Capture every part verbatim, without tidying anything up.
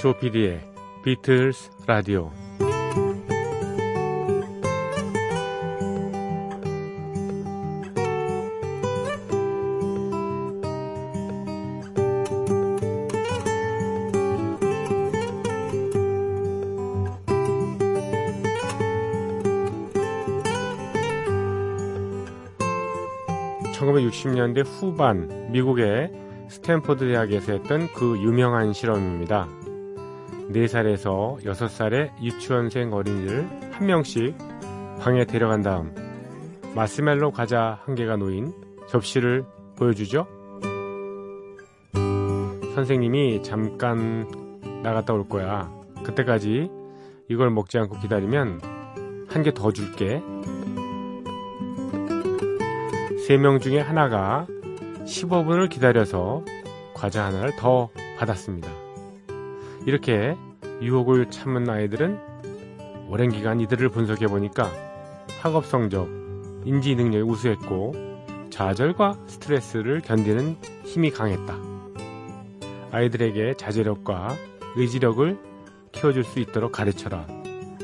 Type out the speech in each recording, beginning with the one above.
조피디의 비틀즈 라디오. 천구백육십 년대 후반 미국의 스탠퍼드 대학에서 했던 그 유명한 실험입니다. 네 살에서 여섯 살의 유치원생 어린이를 한 명씩 방에 데려간 다음 마스멜로 과자 한 개가 놓인 접시를 보여주죠. 선생님이 잠깐 나갔다 올 거야. 그때까지 이걸 먹지 않고 기다리면 한 개 더 줄게. 세 명 중에 하나가 십오 분을 기다려서 과자 하나를 더 받았습니다. 이렇게 유혹을 참는 아이들은 오랜 기간 이들을 분석해 보니까 학업 성적, 인지 능력이 우수했고 좌절과 스트레스를 견디는 힘이 강했다. 아이들에게 자제력과 의지력을 키워줄 수 있도록 가르쳐라.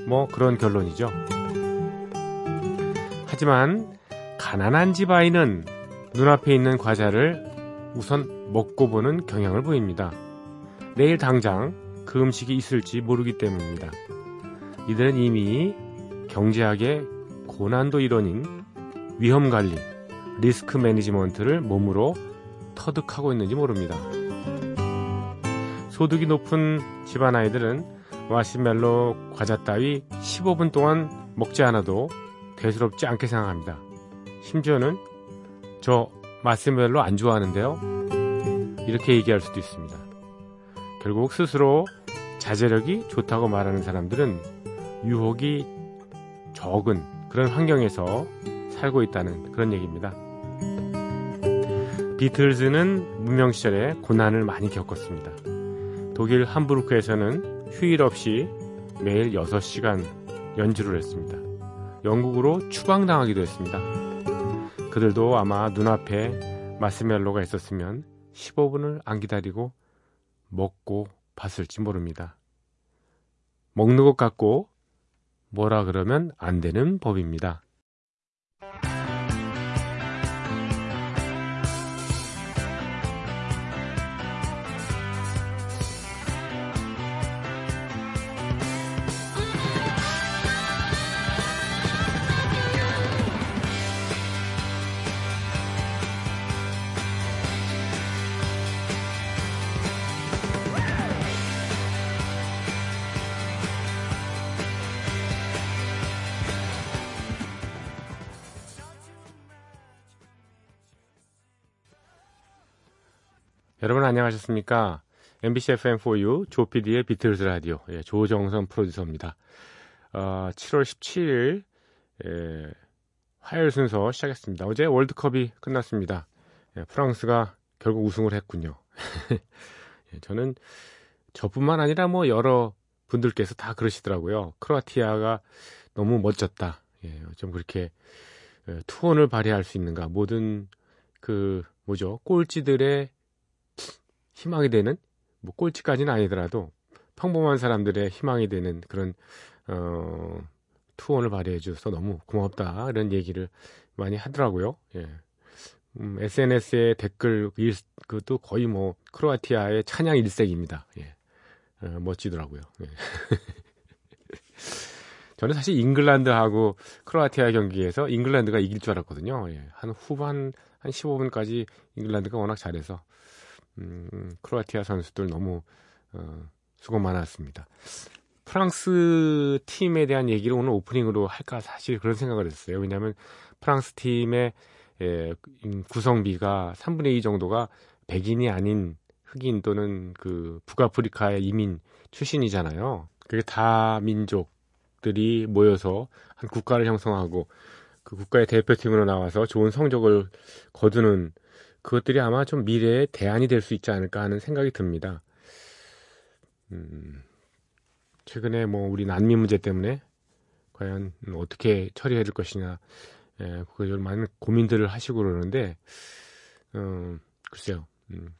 뭐 그런 결론이죠. 하지만 가난한 집 아이는 눈앞에 있는 과자를 우선 먹고 보는 경향을 보입니다. 내일 당장 그 음식이 있을지 모르기 때문입니다. 이들은 이미 경제학의 고난도 이론인 위험관리, 리스크 매니지먼트를 몸으로 터득하고 있는지 모릅니다. 소득이 높은 집안 아이들은 마시멜로 과자 따위 십오 분 동안 먹지 않아도 대수롭지 않게 생각합니다. 심지어는 저 마스멜로 안 좋아하는데요, 이렇게 얘기할 수도 있습니다. 결국 스스로 자제력이 좋다고 말하는 사람들은 유혹이 적은 그런 환경에서 살고 있다는 그런 얘기입니다. 비틀즈는 무명 시절에 고난을 많이 겪었습니다. 독일 함부르크에서는 휴일 없이 매일 여섯 시간 연주를 했습니다. 영국으로 추방당하기도 했습니다. 그들도 아마 눈앞에 마스멜로가 있었으면 십오 분을 안 기다리고 먹고 봤을지 모릅니다. 먹는 것 같고 뭐라 그러면 안 되는 법입니다. 여러분 안녕하셨습니까? 엠비씨 에프엠 포유 조피디의 비틀즈 라디오, 예, 조정선 프로듀서입니다. 어, 칠월 십칠일 예, 화요일 순서 시작했습니다. 어제 월드컵이 끝났습니다. 예, 프랑스가 결국 우승을 했군요. 예, 저는 저뿐만 아니라 뭐 여러 분들께서 다 그러시더라고요. 크로아티아가 너무 멋졌다. 예, 좀 그렇게 예, 투혼을 발휘할 수 있는가. 모든 그 뭐죠? 꼴찌들의 희망이 되는, 뭐 꼴찌까지는 아니더라도 평범한 사람들의 희망이 되는 그런 어, 투혼을 발휘해 줘서 너무 고맙다, 이런 얘기를 많이 하더라고요. 예. 음, 에스엔에스의 댓글 일, 그것도 거의 뭐 크로아티아의 찬양 일색입니다. 예. 어, 멋지더라고요. 예. 저는 사실 잉글랜드하고 크로아티아 경기에서 잉글랜드가 이길 줄 알았거든요. 예. 한 후반 한 십오 분까지 잉글랜드가 워낙 잘해서 음, 크로아티아 선수들 너무 어, 수고 많았습니다. 프랑스 팀에 대한 얘기를 오늘 오프닝으로 할까 사실 그런 생각을 했어요. 왜냐하면 프랑스 팀의 예, 구성비가 삼분의 이 정도가 백인이 아닌 흑인 또는 그 북아프리카의 이민 출신이잖아요. 그게 다 민족들이 모여서 한 국가를 형성하고 그 국가의 대표팀으로 나와서 좋은 성적을 거두는 그것들이 아마 좀 미래의 대안이 될 수 있지 않을까 하는 생각이 듭니다. 음, 최근에 뭐 우리 난민 문제 때문에 과연 어떻게 처리해야 될 것이냐, 예, 그걸 많은 고민들을 하시고 그러는데, 어, 글쎄요. 음,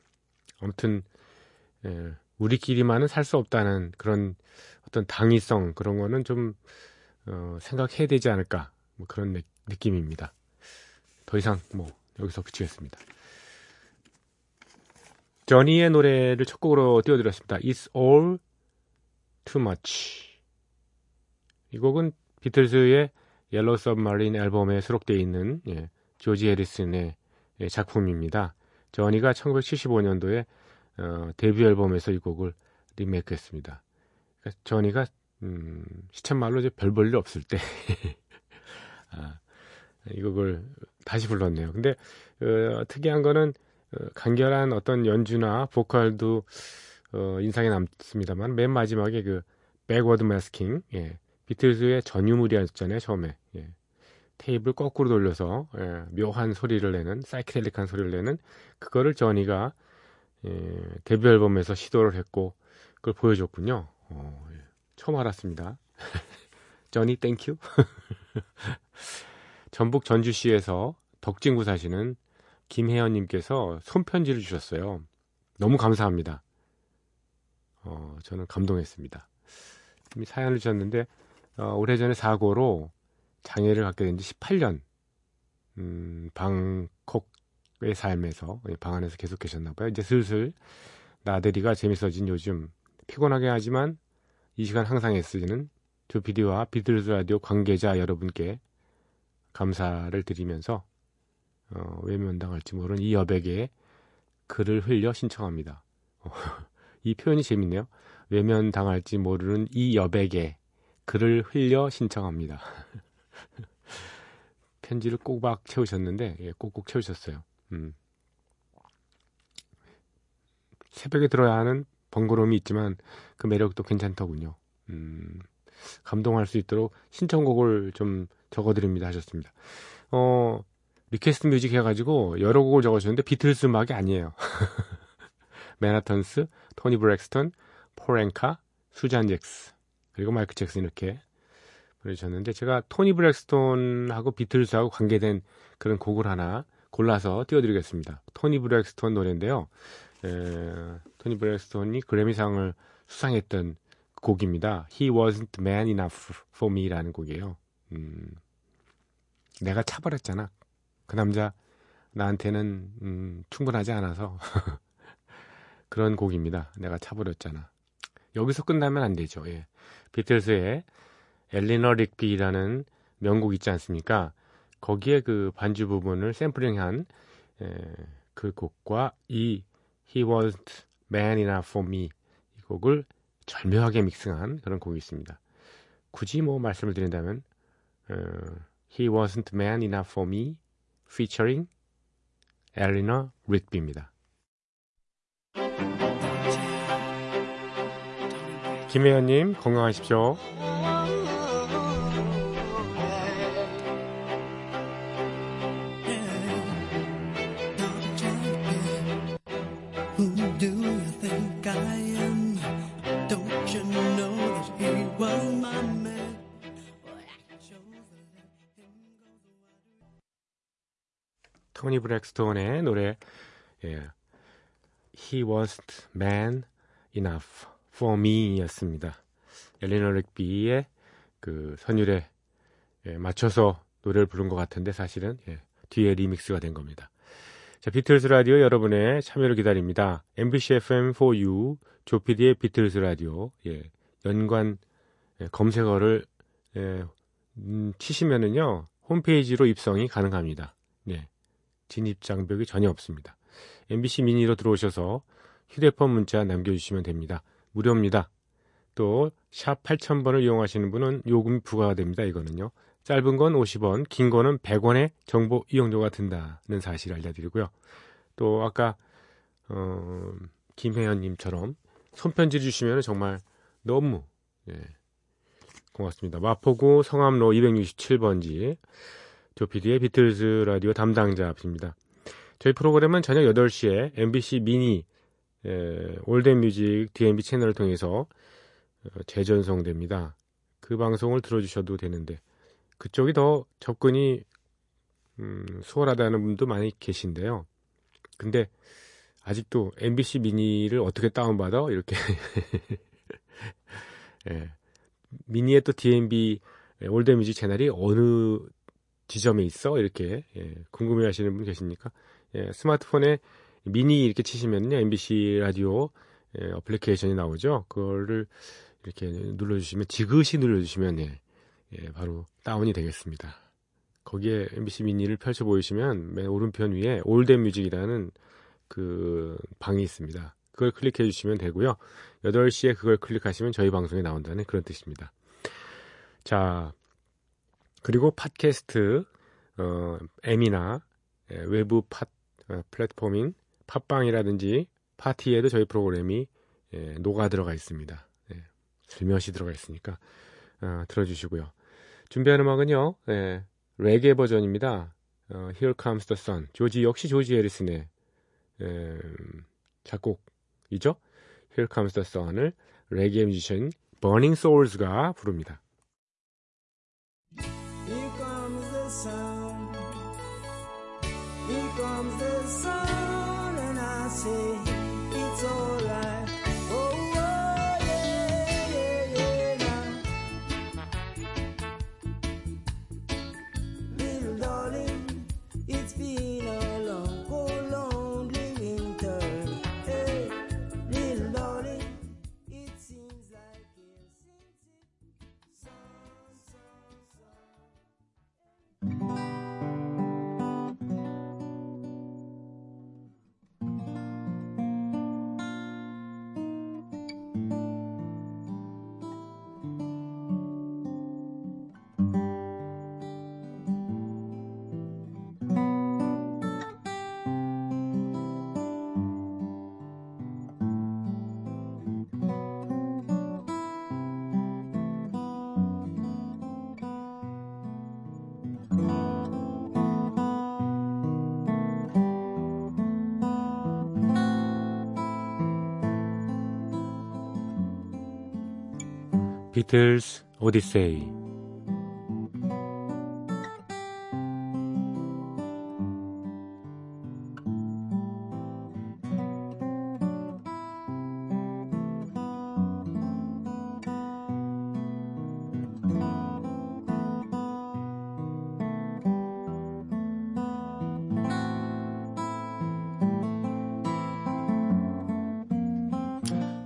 아무튼 예, 우리끼리만은 살 수 없다는 그런 어떤 당위성 그런 거는 좀 어, 생각해야 되지 않을까 뭐 그런 느, 느낌입니다. 더 이상 뭐 여기서 그치겠습니다. 저니의 노래를 첫 곡으로 띄워드렸습니다. It's all too much. 이 곡은 비틀즈의 Yellow Submarine 앨범에 수록되어 있는 예, 조지 해리슨의 예, 작품입니다. 저니가 천구백칠십오년도에 어, 데뷔 앨범에서 이 곡을 리메이크했습니다. 그러니까 저니가 음, 시쳇말로 이제 별 볼 일 없을 때 아, 이 곡을 다시 불렀네요. 근데 어, 특이한 거는 어, 간결한 어떤 연주나 보컬도 어, 인상에 남습니다만 맨 마지막에 그 backward masking 예, 비틀즈의 전유물이었잖아요. 처음에 예, 테이프를 거꾸로 돌려서 예, 묘한 소리를 내는 사이키델릭한 소리를 내는 그거를 저니가 예, 데뷔 앨범에서 시도를 했고 그걸 보여줬군요. 어, 예. 처음 알았습니다. 저니 땡큐. 전북 전주시에서 덕진구 사시는 김혜연님께서 손편지를 주셨어요. 너무 감사합니다. 어, 저는 감동했습니다. 이미 사연을 주셨는데 어, 오래전에 사고로 장애를 갖게 된 지 십팔년 음, 방콕의 삶에서 방 안에서 계속 계셨나 봐요. 이제 슬슬 나들이가 재밌어진 요즘 피곤하게 하지만 이 시간 항상 애쓰시는 조피디와 비틀즈 라디오 관계자 여러분께 감사를 드리면서 어, 외면당할지 모르는 이 여백에 글을 흘려 신청합니다. 어, 이 표현이 재밌네요. 외면당할지 모르는 이 여백에 글을 흘려 신청합니다. 편지를 꼬박 채우셨는데 예, 꼭꼭 채우셨어요. 음. 새벽에 들어야 하는 번거로움이 있지만 그 매력도 괜찮더군요. 음, 감동할 수 있도록 신청곡을 좀 적어드립니다 하셨습니다. 어, 리퀘스트 뮤직 해가지고 여러 곡을 적어주셨는데 비틀스 음악이 아니에요. 맨하탄스, 토니 브렉스턴, 폴 앵카, 수잔 잭스 그리고 마이클 잭슨 이렇게 보내주셨는데 제가 토니 브렉스턴하고 비틀스하고 관계된 그런 곡을 하나 골라서 띄워드리겠습니다. 토니 브렉스턴 노래인데요. 에, 토니 브렉스턴이 그래미상을 수상했던 곡입니다. He wasn't man enough for me 라는 곡이에요. 음, 내가 차버렸잖아. 그 남자 나한테는 음, 충분하지 않아서 그런 곡입니다. 내가 차버렸잖아. 여기서 끝나면 안 되죠. 예. 비틀스의 엘리너 릭비라는 명곡 있지 않습니까? 거기에 그 반주 부분을 샘플링한 에, 그 곡과 이 He wasn't man enough for me 이 곡을 절묘하게 믹싱한 그런 곡이 있습니다. 굳이 뭐 말씀을 드린다면 어, He wasn't man enough for me featuring Eleanor Rigby입니다. 김혜연님 건강하십시오. 토니 브렉스톤의 노래 예. He wasn't man enough for me 였습니다. 엘리너 렉비의 그 선율에 예, 맞춰서 노래를 부른 것 같은데 사실은 예, 뒤에 리믹스가 된 겁니다. 자, 비틀즈 라디오 여러분의 참여를 기다립니다. 엠비씨 에프엠 포유 조피디의 비틀즈 라디오 예, 연관 예, 검색어를 예, 음, 치시면은요 홈페이지로 입성이 가능합니다. 예. 진입 장벽이 전혀 없습니다. 엠비씨 미니로 들어오셔서 휴대폰 문자 남겨주시면 됩니다. 무료입니다. 또 샵 팔천 번을 이용하시는 분은 요금이 부과됩니다. 이거는요. 짧은 건 오십 원, 긴 거는 백 원의 정보 이용료가 든다는 사실 알려드리고요. 또 아까 어, 김혜연님처럼 손편지 주시면 정말 너무 예, 고맙습니다. 마포구 성암로 이백육십칠번지 조피디의 비틀즈 라디오 담당자 앞입니다. 저희 프로그램은 저녁 여덟시에 엠비씨 미니 올댓뮤직 디엠비 채널을 통해서 재전송됩니다. 그 방송을 들어주셔도 되는데 그쪽이 더 접근이 음, 수월하다는 분도 많이 계신데요. 근데 아직도 엠비씨 미니를 어떻게 다운받아? 이렇게. 예. 미니의 또 디엠비 올드뮤직 채널이 어느 지점에 있어? 이렇게 예. 궁금해하시는 분 계십니까? 예. 스마트폰에 미니 이렇게 치시면요 엠비씨 라디오 예. 어플리케이션이 나오죠. 그거를 이렇게 눌러주시면 지그시 눌러주시면 예. 예. 바로 다운이 되겠습니다. 거기에 엠비씨 미니를 펼쳐 보이시면 맨 오른편 위에 올드뮤직이라는 그 방이 있습니다. 그걸 클릭해 주시면 되고요. 여덟 시에 그걸 클릭하시면 저희 방송에 나온다는 그런 뜻입니다. 자, 그리고 팟캐스트, 어, M이나 예, 외부 팟, 어, 플랫폼인 팟빵이라든지 파티에도 저희 프로그램이 예, 녹아 들어가 있습니다. 예, 슬며시 들어가 있으니까 어, 들어주시고요. 준비한 음악은요. 예, 레게 버전입니다. 어, Here Comes the Sun. 조지 역시 조지 해리슨의 예, 작곡 이죠? Here Comes the Sun을 레게 뮤지션 Burning Souls가 부릅니다. Here comes the sun. Here comes the sun and I say it's all right. Oh, oh yeah, yeah, yeah, yeah. Little darling, it's been a long, oh, lonely winter. Hey, little darling, it seems like it's so, so, so. 비틀즈 오디세이.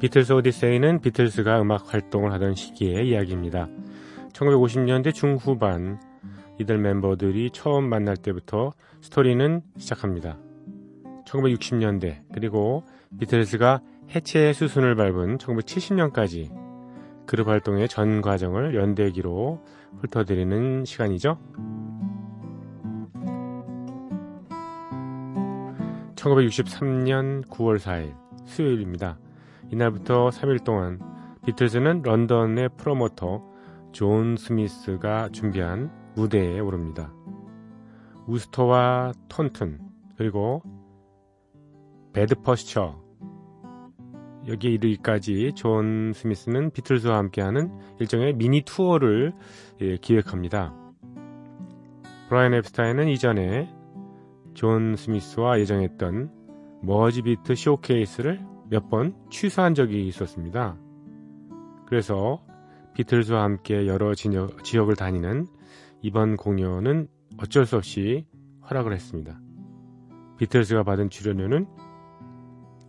비틀스 오디세이는 비틀스가 음악 활동을 하던 시기의 이야기입니다. 천구백오십 년대 중후반 이들 멤버들이 처음 만날 때부터 스토리는 시작합니다. 천구백육십 년대 그리고 비틀스가 해체의 수순을 밟은 천구백칠십 년까지 그룹 활동의 전 과정을 연대기로 훑어드리는 시간이죠. 천구백육십삼 년 구월 사일 수요일입니다. 이날부터 삼 일 동안 비틀즈는 런던의 프로모터 존 스미스가 준비한 무대에 오릅니다. 우스터와 톤튼 그리고 배드퍼스처 여기에 이르기까지 존 스미스는 비틀즈와 함께하는 일종의 미니 투어를 예, 기획합니다. 브라이언 앱스타인은 이전에 존 스미스와 예정했던 머지비트 쇼케이스를 몇 번 취소한 적이 있었습니다. 그래서 비틀즈와 함께 여러 지역, 지역을 다니는 이번 공연은 어쩔 수 없이 허락을 했습니다. 비틀즈가 받은 출연료는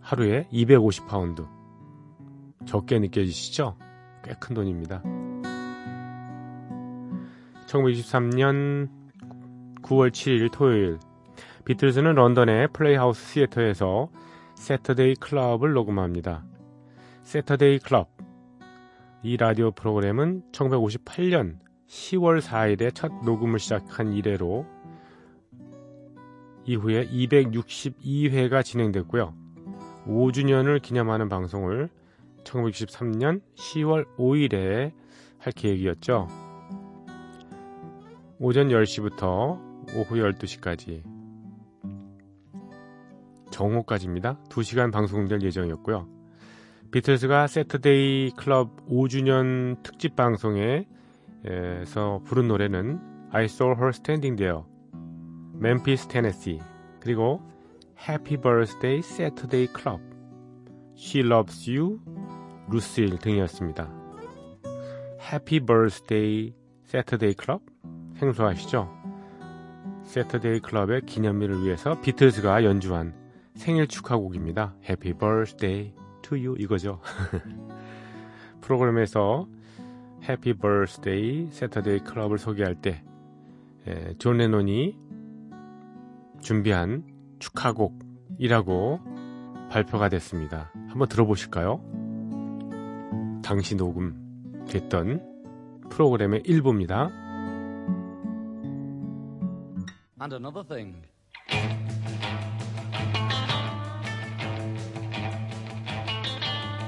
하루에 이백오십 파운드. 적게 느껴지시죠? 꽤 큰 돈입니다. 천구백이십삼 년 구월 칠일 토요일 비틀즈는 런던의 플레이하우스 시애터에서 Saturday Club을 녹음합니다. Saturday Club 이 라디오 프로그램은 천구백오십팔 년 시월 사일에 첫 녹음을 시작한 이래로 이후에 이백육십이 회가 진행됐고요. 오 주년을 기념하는 방송을 천구백육십삼 년 시월 오일에 할 계획이었죠. 오전 열 시부터 오후 열두 시까지 정오까지입니다. 두 시간 방송될 예정이었고요. 비틀즈가 세터데이 클럽 오 주년 특집 방송에서 부른 노래는 I Saw Her Standing There, Memphis Tennessee, 그리고 Happy Birthday, Saturday Club, She Loves You, 루시일 등이었습니다. Happy Birthday, Saturday Club? 생소하시죠? Saturday Club의 기념일을 위해서 비틀즈가 연주한 생일 축하곡입니다. Happy Birthday to You 이거죠. 프로그램에서 Happy Birthday, Saturday Club을 소개할 때 존 레논이 준비한 축하곡이라고 발표가 됐습니다. 한번 들어보실까요? 당시 녹음됐던 프로그램의 일부입니다. And another thing.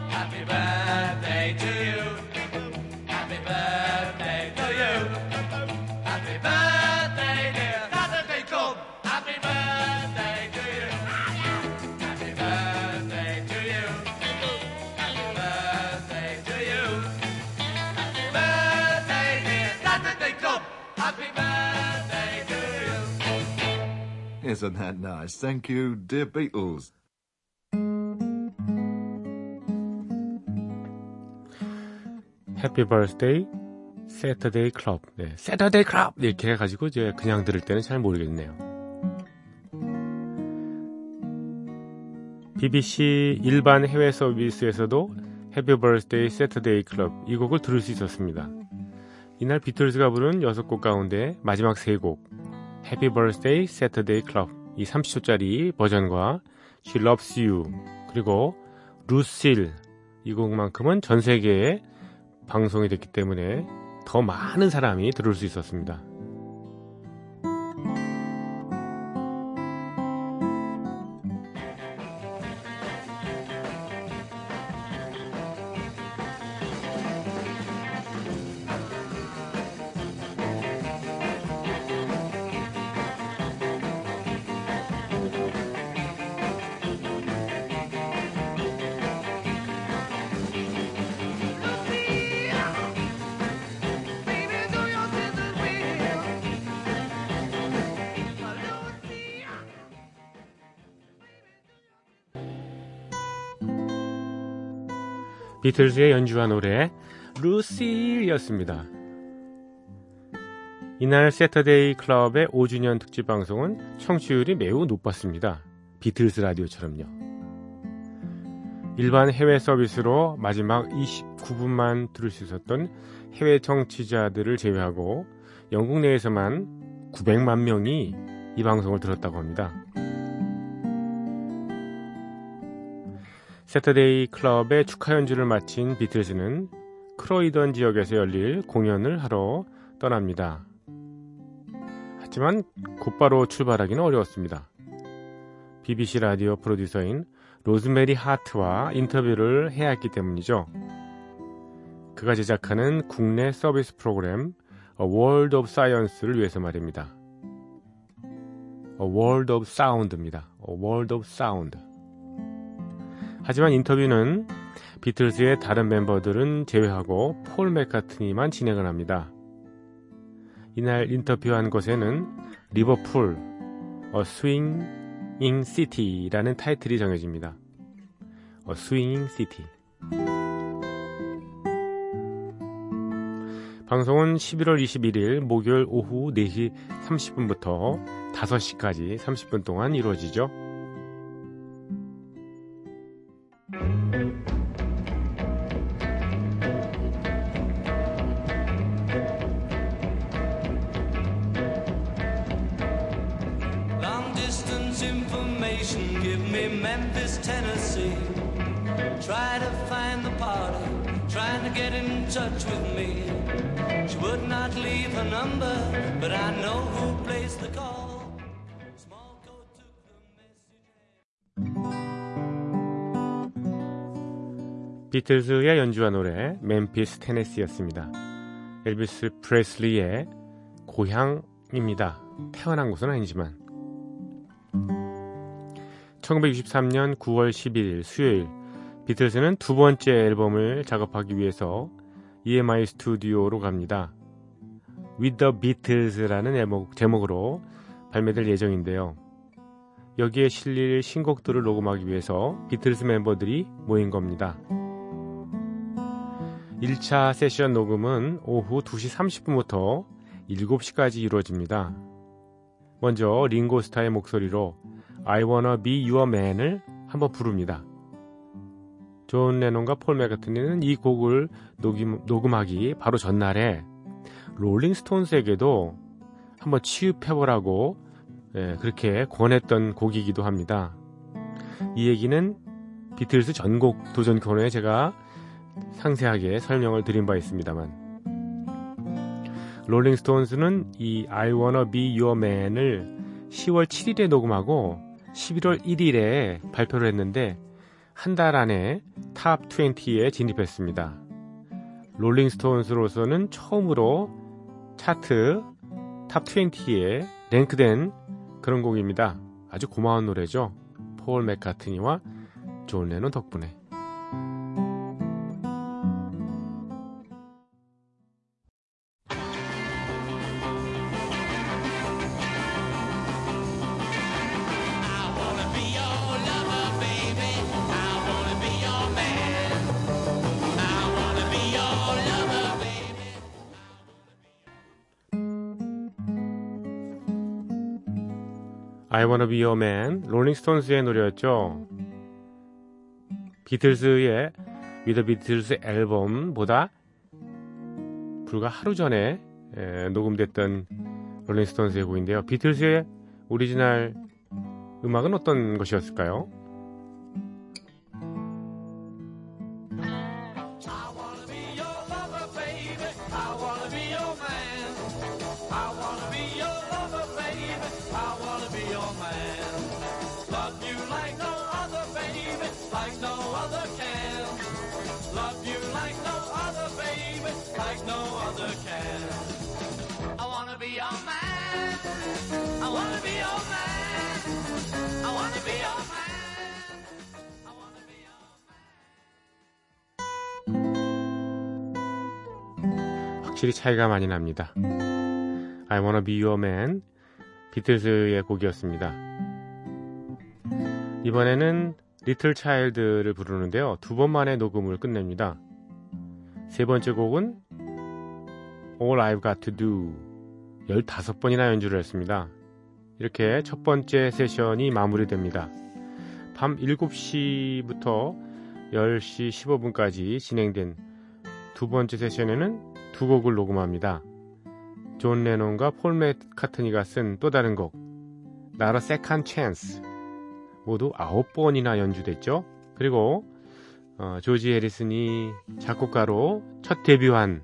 Happy birthday to you. Happy birthday to you. Happy birthday dear Saturday Club. Happy birthday to you. Happy birthday to you. Happy birthday to you. Happy birthday dear Saturday Club. Happy birthday to you. Isn't that nice? Thank you, dear Beatles. Happy Birthday, Saturday Club. 네, Saturday Club 이렇게 해가지고 이제 그냥 들을 때는 잘 모르겠네요. 비비씨 일반 해외 서비스에서도 Happy Birthday, Saturday Club 이 곡을 들을 수 있었습니다. 이날 비틀즈가 부른 여섯 곡 가운데 마지막 세 곡 Happy Birthday, Saturday Club 이 삼십 초짜리 버전과 She Loves You 그리고 루실 이 곡만큼은 전 세계에 방송이 됐기 때문에 더 많은 사람이 들을 수 있었습니다. 비틀즈의 연주한 노래 루시였습니다. 이날 세터데이 클럽의 오 주년 특집 방송은 청취율이 매우 높았습니다. 비틀즈 라디오처럼요. 일반 해외 서비스로 마지막 이십구 분만 들을 수 있었던 해외 청취자들을 제외하고 영국 내에서만 구백만 명이 이 방송을 들었다고 합니다. 세터데이 클럽의 축하 연주를 마친 비틀즈는 크로이던 지역에서 열릴 공연을 하러 떠납니다. 하지만 곧바로 출발하기는 어려웠습니다. 비비씨 라디오 프로듀서인 로즈메리 하트와 인터뷰를 해야 했기 때문이죠. 그가 제작하는 국내 서비스 프로그램 A World of Science를 위해서 말입니다. A World of Sound입니다. A World of Sound. 하지만 인터뷰는 비틀즈의 다른 멤버들은 제외하고 폴 맥카트니만 진행을 합니다. 이날 인터뷰한 곳에는 리버풀, A Swinging City라는 타이틀이 정해집니다. A Swinging City. 방송은 십일월 이십일일 목요일 오후 네 시 삼십 분부터 다섯 시까지 삼십 분 동안 이루어지죠. Information, give me Memphis, Tennessee. Try to find the party, trying to get in touch with me. She would not leave her number, but I know who placed the call. Small code took the message. 비틀즈의 연주한 노래 Memphis, Tennessee였습니다. 엘비스 프레슬리의 고향입니다. 태어난 곳은 아니지만. 천구백육십삼 년 구월 십일일 수요일 비틀즈는 두 번째 앨범을 작업하기 위해서 이엠아이 스튜디오로 갑니다. With the Beatles라는 제목으로 발매될 예정인데요. 여기에 실릴 신곡들을 녹음하기 위해서 비틀스 멤버들이 모인 겁니다. 일 차 세션 녹음은 오후 두 시 삼십 분부터 일곱 시까지 이루어집니다. 먼저 링고스타의 목소리로 I Wanna Be Your Man을 한번 부릅니다. 존 레논과 폴 맥카트니는 이 곡을 녹음, 녹음하기 바로 전날에 롤링스톤스에게도 한번 취입해보라고 예, 그렇게 권했던 곡이기도 합니다. 이 얘기는 비틀스 전곡 도전 코너에 제가 상세하게 설명을 드린 바 있습니다만 롤링스톤스는 이 I Wanna Be Your Man을 시월 칠일에 녹음하고 십일월 일일에 발표를 했는데 한 달 안에 탑 이십에 진입했습니다. 롤링스톤스로서는 처음으로 차트 탑 이십에 랭크된 그런 곡입니다. 아주 고마운 노래죠. 폴 맥카트니와 존 레논 덕분에. I Wanna Be Your Man, 롤링스톤스의 노래였죠. 비틀스의 With the Beatles 앨범보다 불과 하루 전에 녹음됐던 롤링스톤스의 곡인데요. 비틀스의 오리지널 음악은 어떤 것이었을까요? 확실히 차이가 많이 납니다. I Wanna Be Your Man, 비틀스의 곡이었습니다. 이번에는 리틀 차일드를 부르는데요. 두 번 만에 녹음을 끝냅니다. 세 번째 곡은 All I've Got To Do, 열다섯 번이나 연주를 했습니다. 이렇게 첫 번째 세션이 마무리됩니다. 밤 일곱 시부터 열 시 십오 분까지 진행된 두 번째 세션에는 두 곡을 녹음합니다. 존 레논과 폴 맥카트니가 쓴 또 다른 곡 Not a Second Chance 모두 아홉 번이나 연주됐죠. 그리고 어, 조지 해리슨이 작곡가로 첫 데뷔한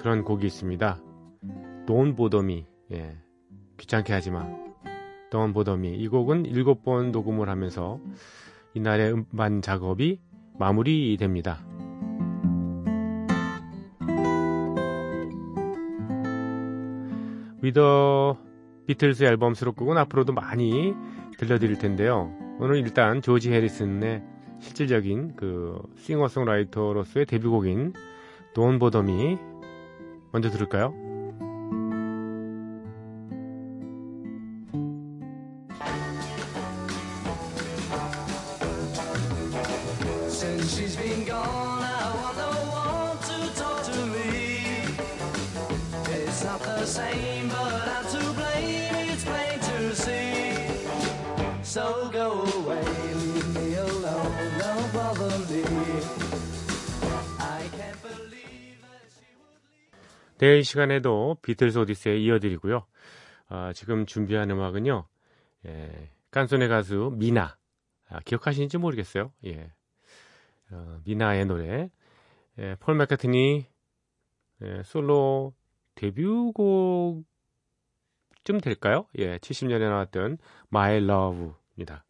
그런 곡이 있습니다. Don't Bother Me, 예, 귀찮게 하지마. Don't Bother Me, 이 곡은 일곱 번 녹음을 하면서 이날의 음반 작업이 마무리됩니다. With the Beatles 앨범 수록곡은 앞으로도 많이 들려드릴 텐데요. 오늘 일단 조지 해리슨의 실질적인 그 싱어송라이터로서의 데뷔곡인 Don't Bother Me 먼저 들을까요? 내일 시간에도 비틀스 오디세이 이어드리고요. 아, 지금 준비한 음악은요. 예, 깐소네 가수 미나. 아, 기억하시는지 모르겠어요. 예, 어, 미나의 노래. 예, 폴 맥카트니 예, 솔로 데뷔곡쯤 될까요? 예, 칠십 년에 나왔던 My Love입니다.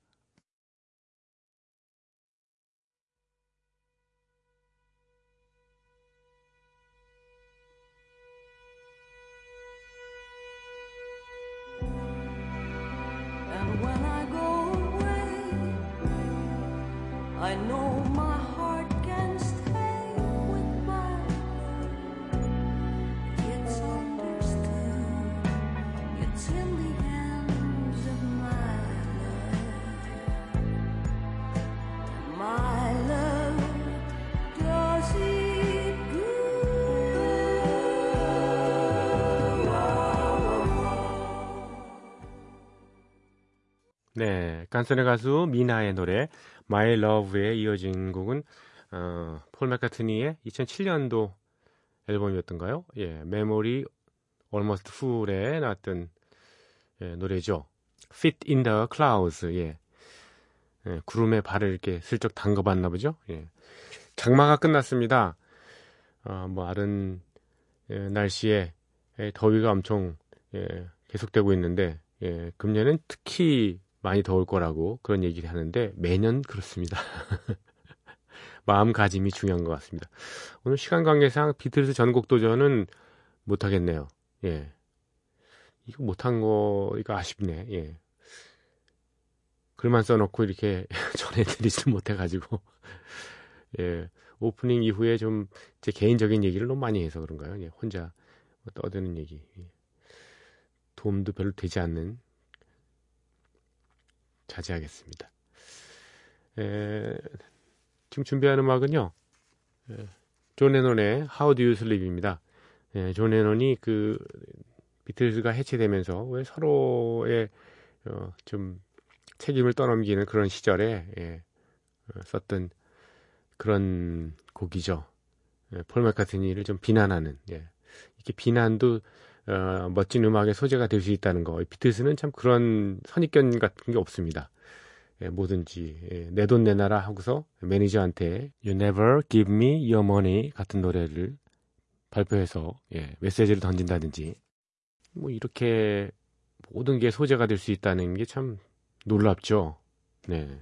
I know my heart can stay with my love. It's understood. It's in the hands of my love. 깐슨의 가수 미나의 노래 My Love에 이어진 곡은 어, 폴 맥카트니의 이천칠년도 앨범이었던가요? 예, Memory Almost Full에 나왔던 예, 노래죠. Feet in the Clouds. 예. 예, 구름에 발을 이렇게 슬쩍 담가봤나 보죠. 예. 장마가 끝났습니다. 어, 뭐 아른 예, 날씨에 예, 더위가 엄청 예, 계속되고 있는데 예, 금년엔 특히 많이 더울 거라고 그런 얘기를 하는데 매년 그렇습니다. 마음가짐이 중요한 것 같습니다. 오늘 시간 관계상 비틀즈 전곡 도전은 못하겠네요. 예. 이거 못한 거, 이거 아쉽네. 예. 글만 써놓고 이렇게 전해드리지도 못해가지고. 예. 오프닝 이후에 좀 제 개인적인 얘기를 너무 많이 해서 그런가요? 예. 혼자 떠드는 얘기. 예. 도움도 별로 되지 않는. 자제하겠습니다. 예. 지금 준비하는 음악은요, 예. 존 레논의 How Do You Sleep 입니다. 예, 존 레논이 그 비틀즈가 해체되면서 왜 서로의 어, 좀 책임을 떠넘기는 그런 시절에 예, 썼던 그런 곡이죠. 예, 폴 맥카트니를 좀 비난하는 예. 이렇게 비난도 어, 멋진 음악의 소재가 될 수 있다는 거. 비틀즈는 참 그런 선입견 같은 게 없습니다. 예, 뭐든지 예, 내 돈 내놔라 하고서 매니저한테 You Never Give Me Your Money 같은 노래를 발표해서 예, 메시지를 던진다든지 뭐 이렇게 모든 게 소재가 될 수 있다는 게 참 놀랍죠. 네.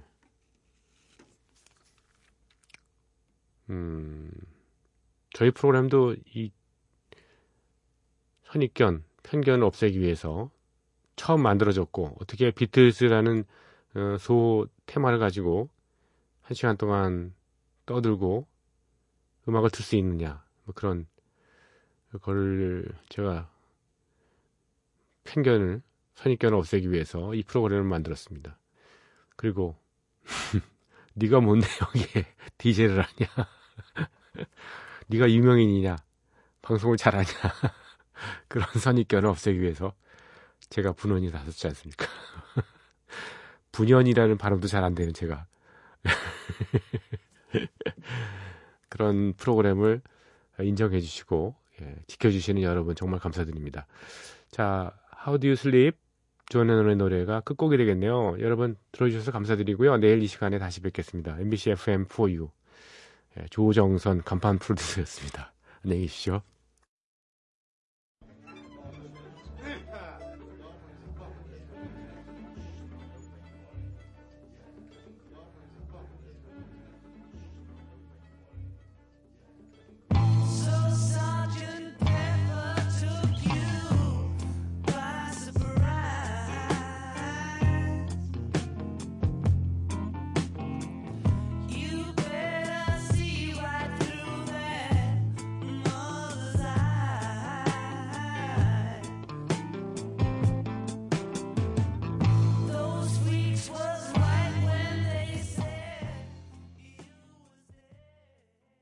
음, 저희 프로그램도 이 선입견, 편견을 없애기 위해서 처음 만들어졌고 어떻게 비틀즈라는 어, 소 테마를 가지고 한 시간 동안 떠들고 음악을 틀 수 있느냐 뭐 그런 걸 제가 편견을 선입견을 없애기 위해서 이 프로그램을 만들었습니다. 그리고 네가 뭔데 여기에 디제이를 하냐 네가 유명인이냐 방송을 잘하냐 그런 선입견을 없애기 위해서 제가 분원이 나섰지 않습니까? 분연이라는 발음도 잘 안 되는 제가 그런 프로그램을 인정해 주시고 예, 지켜주시는 여러분 정말 감사드립니다. 자, How Do You Sleep? 존 레논의 노래가 끝곡이 되겠네요. 여러분 들어주셔서 감사드리고요. 내일 이 시간에 다시 뵙겠습니다. 엠비씨 에프엠 포유 예, 조정선 간판 프로듀서였습니다. 안녕히 계십시오.